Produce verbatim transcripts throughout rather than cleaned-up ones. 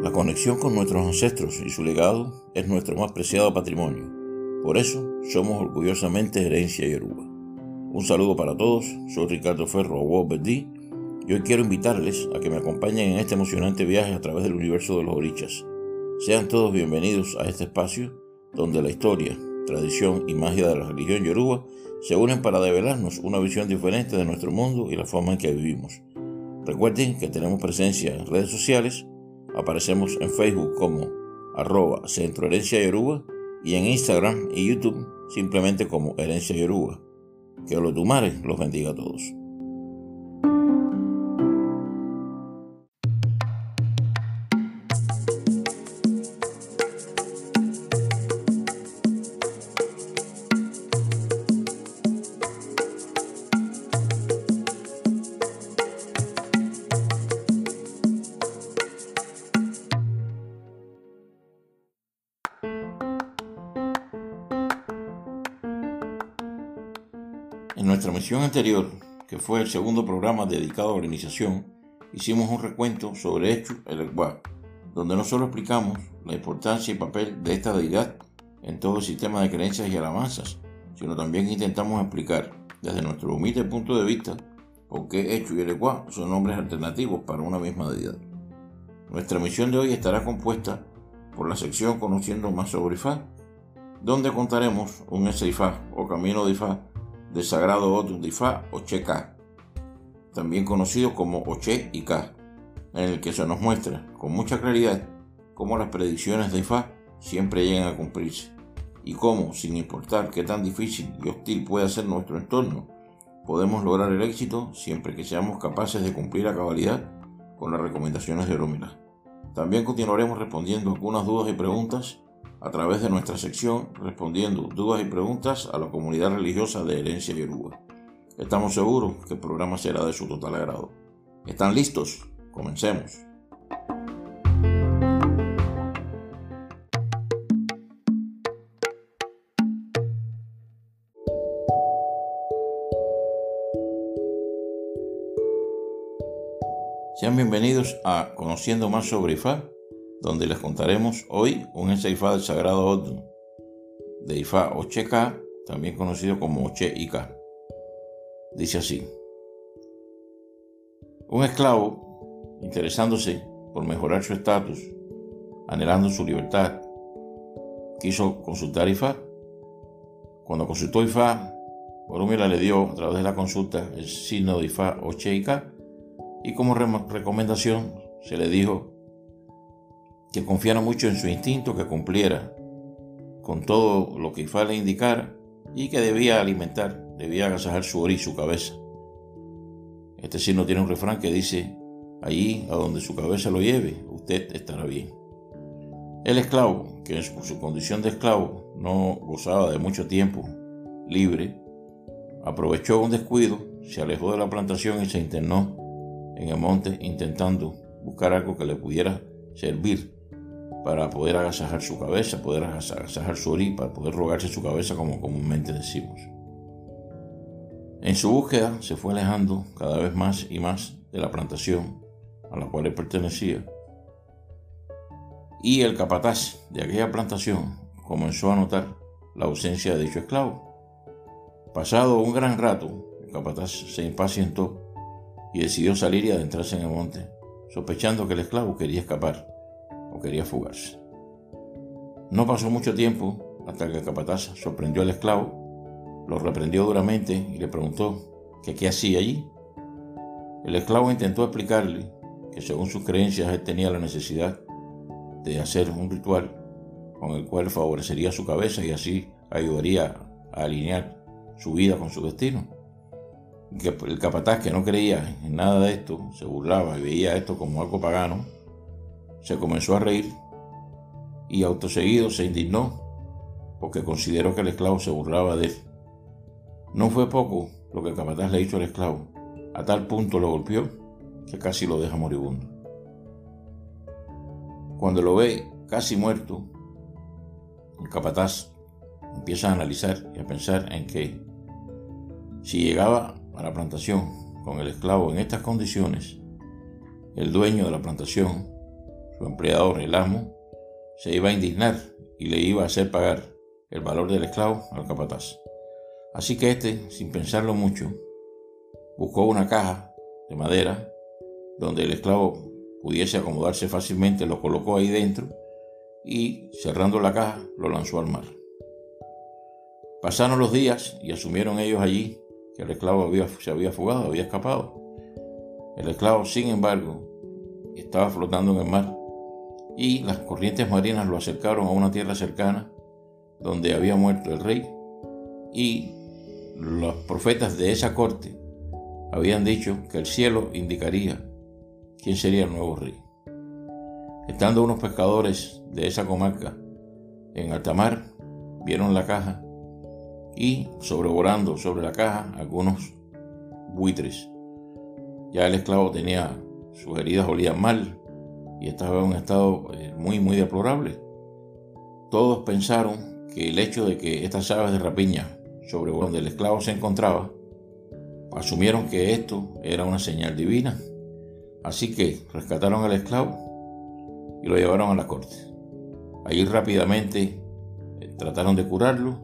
La conexión con nuestros ancestros y su legado es nuestro más preciado patrimonio. Por eso somos orgullosamente Herencia Yoruba. Un saludo para todos, soy Ricardo Ferro o Bob Berdí, y hoy quiero invitarles a que me acompañen en este emocionante viaje a través del universo de los orichas. Sean todos bienvenidos a este espacio donde la historia, tradición y magia de la religión yoruba se unen para develarnos una visión diferente de nuestro mundo y la forma en que vivimos. Recuerden que tenemos presencia en redes sociales. Aparecemos en Facebook como arroba Centro Herencia Yoruba y en Instagram y YouTube simplemente como Herencia Yoruba. Que los tumares los bendiga a todos. En nuestra misión anterior, que fue el segundo programa dedicado a organización, hicimos un recuento sobre Eshu, Eleguá, donde no solo explicamos la importancia y papel de esta deidad en todo el sistema de creencias y alabanzas, sino también intentamos explicar, desde nuestro humilde punto de vista, por qué Eshu y Eleguá son nombres alternativos para una misma deidad. Nuestra misión de hoy estará compuesta por la sección Conociendo más sobre Ifá, donde contaremos un Ese Ifá o Camino de Ifá del sagrado Odun de Ifá, Oché Ká, también conocido como Oché y Ká, en el que se nos muestra con mucha claridad cómo las predicciones de Ifá siempre llegan a cumplirse y cómo, sin importar qué tan difícil y hostil pueda ser nuestro entorno, podemos lograr el éxito siempre que seamos capaces de cumplir a cabalidad con las recomendaciones de Orunmila. También continuaremos respondiendo algunas dudas y preguntas a través de nuestra sección Respondiendo Dudas y Preguntas a la Comunidad Religiosa de Herencia Yoruba. Estamos seguros que el programa será de su total agrado. ¿Están listos? Comencemos. Sean bienvenidos a Conociendo más sobre Ifá, donde les contaremos hoy un Ese Ifá del sagrado Odun de Ifá, Oché Ká, también conocido como Oché Ká. Dice así: un esclavo, interesándose por mejorar su estatus, anhelando su libertad, quiso consultar Ifá. Cuando consultó Ifá, Orunmila le dio a través de la consulta el signo de Ifá, Oché Ká, y como re- recomendación se le dijo que confiara mucho en su instinto, que cumpliera con todo lo que Ifá le indicara y que debía alimentar, debía agasajar su orí, su cabeza. Este signo tiene un refrán que dice: allí a donde su cabeza lo lleve, usted estará bien. El esclavo, que por su condición de esclavo no gozaba de mucho tiempo libre, aprovechó un descuido, se alejó de la plantación y se internó en el monte intentando buscar algo que le pudiera servir para poder agasajar su cabeza, poder agasajar su orí, para poder rogarse su cabeza, como comúnmente decimos. En su búsqueda se fue alejando cada vez más y más de la plantación a la cual él pertenecía. Y el capataz de aquella plantación comenzó a notar la ausencia de dicho esclavo. Pasado un gran rato, el capataz se impacientó y decidió salir y adentrarse en el monte, sospechando que el esclavo quería escapar o quería fugarse. No pasó mucho tiempo hasta que el capataz sorprendió al esclavo, lo reprendió duramente y le preguntó que qué hacía allí. El esclavo intentó explicarle que según sus creencias él tenía la necesidad de hacer un ritual con el cual favorecería su cabeza y así ayudaría a alinear su vida con su destino. Que el capataz, que no creía en nada de esto, se burlaba y veía esto como algo pagano, se comenzó a reír y autoseguido se indignó porque consideró que el esclavo se burlaba de él. No fue poco lo que el capataz le hizo al esclavo, a tal punto lo golpeó que casi lo deja moribundo. Cuando lo ve casi muerto, el capataz empieza a analizar y a pensar en que si llegaba a la plantación con el esclavo en estas condiciones, el dueño de la plantación, su empleador, el amo, se iba a indignar y le iba a hacer pagar el valor del esclavo al capataz. Así que este, sin pensarlo mucho, buscó una caja de madera donde el esclavo pudiese acomodarse fácilmente, lo colocó ahí dentro y, cerrando la caja, lo lanzó al mar. Pasaron los días y asumieron ellos allí que el esclavo había, se había fugado, había escapado. El esclavo, sin embargo, estaba flotando en el mar y las corrientes marinas lo acercaron a una tierra cercana donde había muerto el rey, y los profetas de esa corte habían dicho que el cielo indicaría quién sería el nuevo rey. Estando unos pescadores de esa comarca en alta mar, vieron la caja y, sobrevolando sobre la caja, algunos buitres. Ya el esclavo tenía sus heridas, olían mal y estaba en un estado muy, muy deplorable. Todos pensaron que el hecho de que estas aves de rapiña sobre donde el esclavo se encontraba, asumieron que esto era una señal divina. Así que rescataron al esclavo y lo llevaron a la corte. Allí rápidamente trataron de curarlo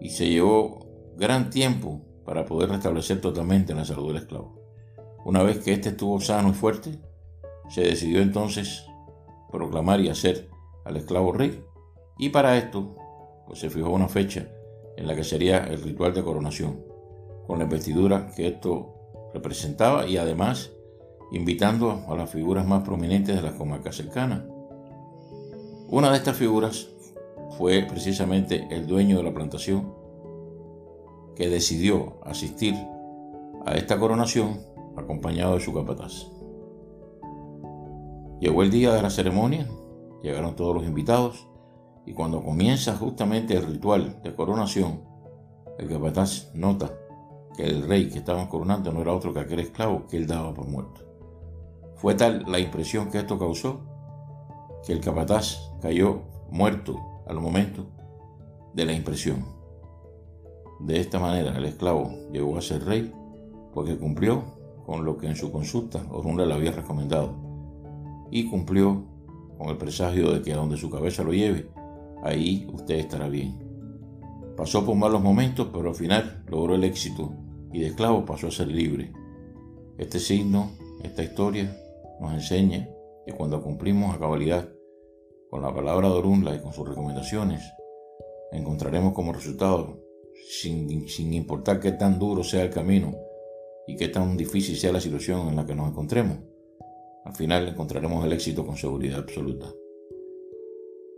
y se llevó gran tiempo para poder restablecer totalmente la salud del esclavo. Una vez que éste estuvo sano y fuerte, se decidió entonces proclamar y hacer al esclavo rey, y para esto pues se fijó una fecha en la que sería el ritual de coronación, con la investidura que esto representaba y además invitando a las figuras más prominentes de las comarcas cercanas. Una de estas figuras fue precisamente el dueño de la plantación, que decidió asistir a esta coronación acompañado de su capataz. Llegó el día de la ceremonia, llegaron todos los invitados, y cuando comienza justamente el ritual de coronación, el capataz nota que el rey que estaban coronando no era otro que aquel esclavo que él daba por muerto. Fue tal la impresión que esto causó que el capataz cayó muerto al momento de la impresión. De esta manera el esclavo llegó a ser rey porque cumplió con lo que en su consulta Orunla le había recomendado, y cumplió con el presagio de que a donde su cabeza lo lleve, ahí usted estará bien. Pasó por malos momentos, pero al final logró el éxito y de esclavo pasó a ser libre. Este signo, esta historia, nos enseña que cuando cumplimos a cabalidad con la palabra de Orunla y con sus recomendaciones, encontraremos como resultado, sin, sin importar qué tan duro sea el camino y qué tan difícil sea la situación en la que nos encontremos, al final encontraremos el éxito con seguridad absoluta.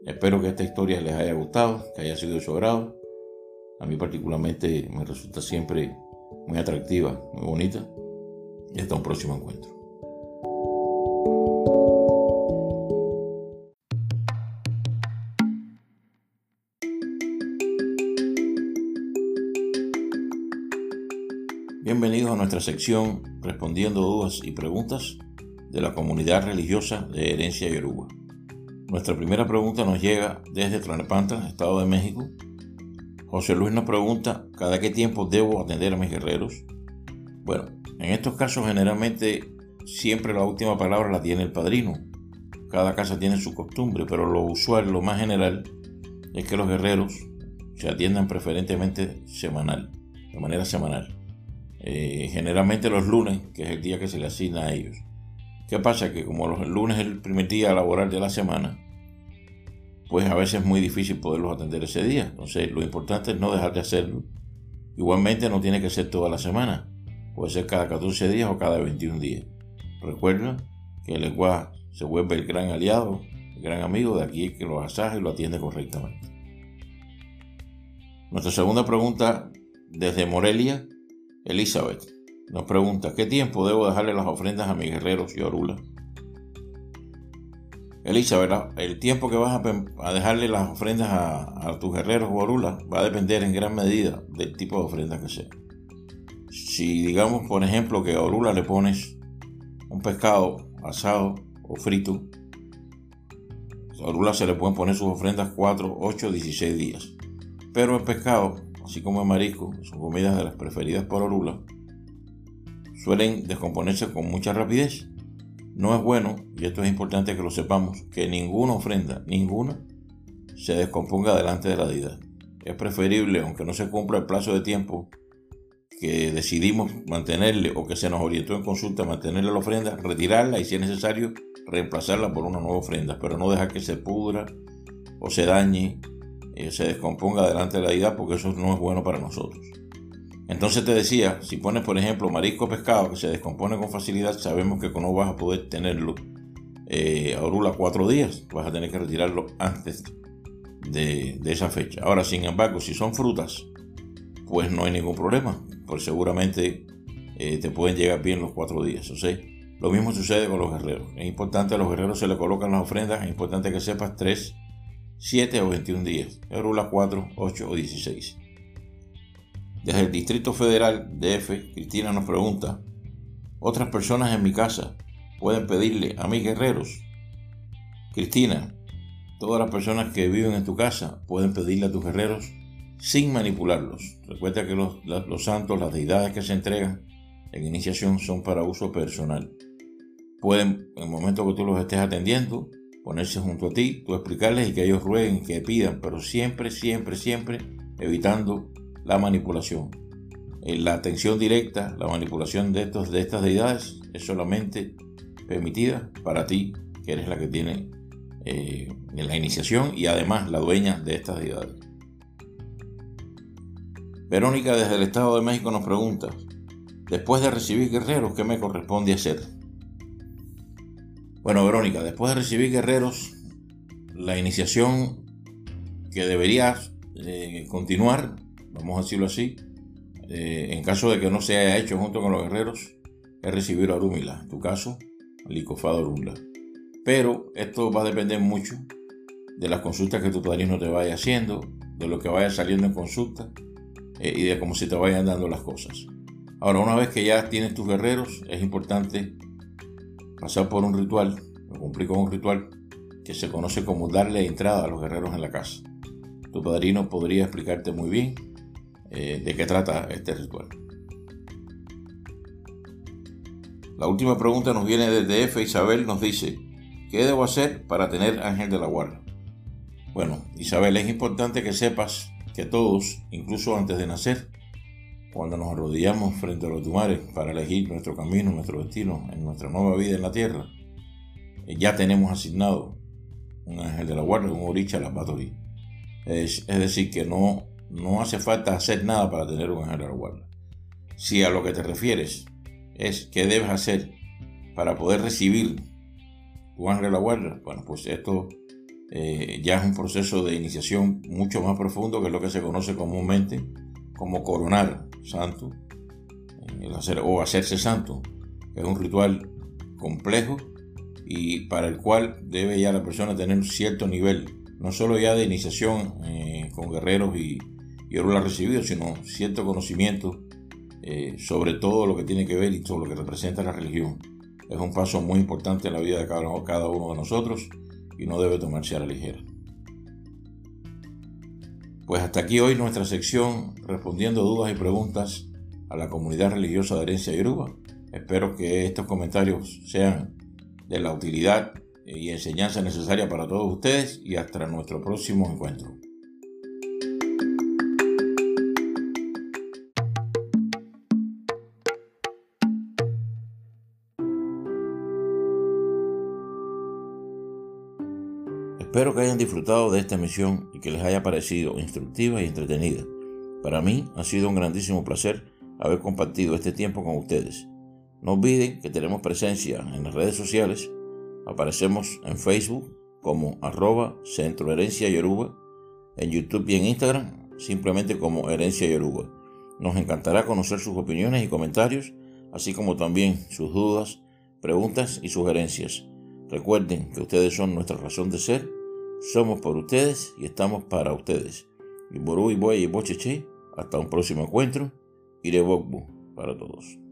Espero que esta historia les haya gustado, que haya sido de su agrado. A mí particularmente me resulta siempre muy atractiva, muy bonita. Y hasta un próximo encuentro. Bienvenidos a nuestra sección Respondiendo Dudas y Preguntas de la Comunidad Religiosa de Herencia Yoruba. Nuestra primera pregunta nos llega desde Tlalnepantla, Estado de México. José Luis nos pregunta, ¿cada qué tiempo debo atender a mis guerreros? Bueno, en estos casos generalmente siempre la última palabra la tiene el padrino. Cada casa tiene su costumbre, pero lo usual, lo más general, es que los guerreros se atiendan preferentemente semanal, de manera semanal. Eh, generalmente los lunes, que es el día que se le asigna a ellos. ¿Qué pasa? Que como los lunes es el primer día laboral de la semana, pues a veces es muy difícil poderlos atender ese día. Entonces lo importante es no dejar de hacerlo. Igualmente no tiene que ser toda la semana. Puede ser cada catorce días o cada veintiún días. Recuerda que el Eleguá se vuelve el gran aliado, el gran amigo de aquí que los asaja y lo atiende correctamente. Nuestra segunda pregunta desde Morelia, Elizabeth nos pregunta, ¿qué tiempo debo dejarle las ofrendas a mis guerreros y Orula? Elizabeth, el tiempo que vas a dejarle las ofrendas a, a tus guerreros o Orula va a depender en gran medida del tipo de ofrenda que sea. Si digamos, por ejemplo, que a Orula le pones un pescado asado o frito, a Orula se le pueden poner sus ofrendas cuatro, ocho, dieciséis días. Pero el pescado, así como el marisco, son comidas de las preferidas por Orula, suelen descomponerse con mucha rapidez No es bueno, y esto es importante que lo sepamos, que ninguna ofrenda, ninguna, se descomponga delante de la deidad. Es preferible, aunque no se cumpla el plazo de tiempo que decidimos mantenerle o que se nos orientó en consulta, mantenerle la ofrenda, retirarla y, si es necesario, reemplazarla por una nueva ofrenda, pero no dejar que se pudra o se dañe, eh, se descomponga delante de la deidad, porque eso no es bueno para nosotros. Entonces te decía, si pones por ejemplo marisco o pescado que se descompone con facilidad, sabemos que no vas a poder tenerlo eh, a orula cuatro días, vas a tener que retirarlo antes de, de esa fecha. Ahora, sin embargo, si son frutas, pues no hay ningún problema, pues seguramente eh, te pueden llegar bien los cuatro días. O sea, lo mismo sucede con los guerreros. Es importante, a los guerreros se le colocan las ofrendas, es importante que sepas tres, siete o veintiún días, orula cuatro, ocho o dieciséis. Desde el Distrito Federal, D F, Cristina nos pregunta: ¿otras personas en mi casa pueden pedirle a mis guerreros? Cristina, todas las personas que viven en tu casa pueden pedirle a tus guerreros sin manipularlos. Recuerda que los, los santos, las deidades que se entregan en iniciación, son para uso personal. Pueden, en el momento que tú los estés atendiendo, ponerse junto a ti, tú explicarles y que ellos rueguen, que pidan, pero siempre, siempre, siempre evitando la manipulación. La atención directa, la manipulación de, estos, de estas deidades es solamente permitida para ti, que eres la que tiene eh, la iniciación y además la dueña de estas deidades. Verónica desde el Estado de México nos pregunta: después de recibir guerreros, ¿qué me corresponde hacer? Bueno, Verónica, después de recibir guerreros, la iniciación que deberías eh, continuar, vamos a decirlo así, eh, en caso de que no se haya hecho junto con los guerreros, es recibir Orunmila, en tu caso, Licofado Orunmila. Pero esto va a depender mucho de las consultas que tu padrino te vaya haciendo, de lo que vaya saliendo en consulta eh, y de cómo se te vayan dando las cosas. Ahora, una vez que ya tienes tus guerreros, es importante pasar por un ritual, cumplir con un ritual que se conoce como darle entrada a los guerreros en la casa. Tu padrino podría explicarte muy bien Eh, de qué trata este ritual. La última pregunta nos viene desde D F. Isabel nos dice: ¿qué debo hacer para tener ángel de la guarda? Bueno, Isabel, es importante que sepas que todos, incluso antes de nacer, cuando nos arrodillamos frente a los tumares para elegir nuestro camino, nuestro destino en nuestra nueva vida en la tierra, eh, ya tenemos asignado un ángel de la guarda, un oricha a la batorí. Es, es decir, que no No hace falta hacer nada para tener un ángel de la guarda. Si a lo que te refieres es qué debes hacer para poder recibir tu ángel de la guarda, bueno, pues esto eh, ya es un proceso de iniciación mucho más profundo, que es lo que se conoce comúnmente como coronar santo, el hacer, o hacerse santo. Es un ritual complejo y para el cual debe ya la persona tener un cierto nivel, no solo ya de iniciación eh, con guerreros y y Orula recibido, sino cierto conocimiento eh, sobre todo lo que tiene que ver y sobre lo que representa la religión. Es un paso muy importante en la vida de cada, cada uno de nosotros y no debe tomarse a la ligera. Pues hasta aquí hoy nuestra sección respondiendo dudas y preguntas a la comunidad religiosa de Herencia Yoruba. Espero que estos comentarios sean de la utilidad y enseñanza necesaria para todos ustedes, y hasta nuestro próximo encuentro. Espero que hayan disfrutado de esta emisión y que les haya parecido instructiva y entretenida. Para mí ha sido un grandísimo placer haber compartido este tiempo con ustedes. No olviden que tenemos presencia en las redes sociales. Aparecemos en Facebook como arroba Centro Herencia Yoruba, en YouTube y en Instagram simplemente como Herencia Yoruba. Nos encantará conocer sus opiniones y comentarios, así como también sus dudas, preguntas y sugerencias. Recuerden que ustedes son nuestra razón de ser. Somos por ustedes y estamos para ustedes. Y Ború y Boy y Bocheche, hasta un próximo encuentro. Ire Bogbu para todos.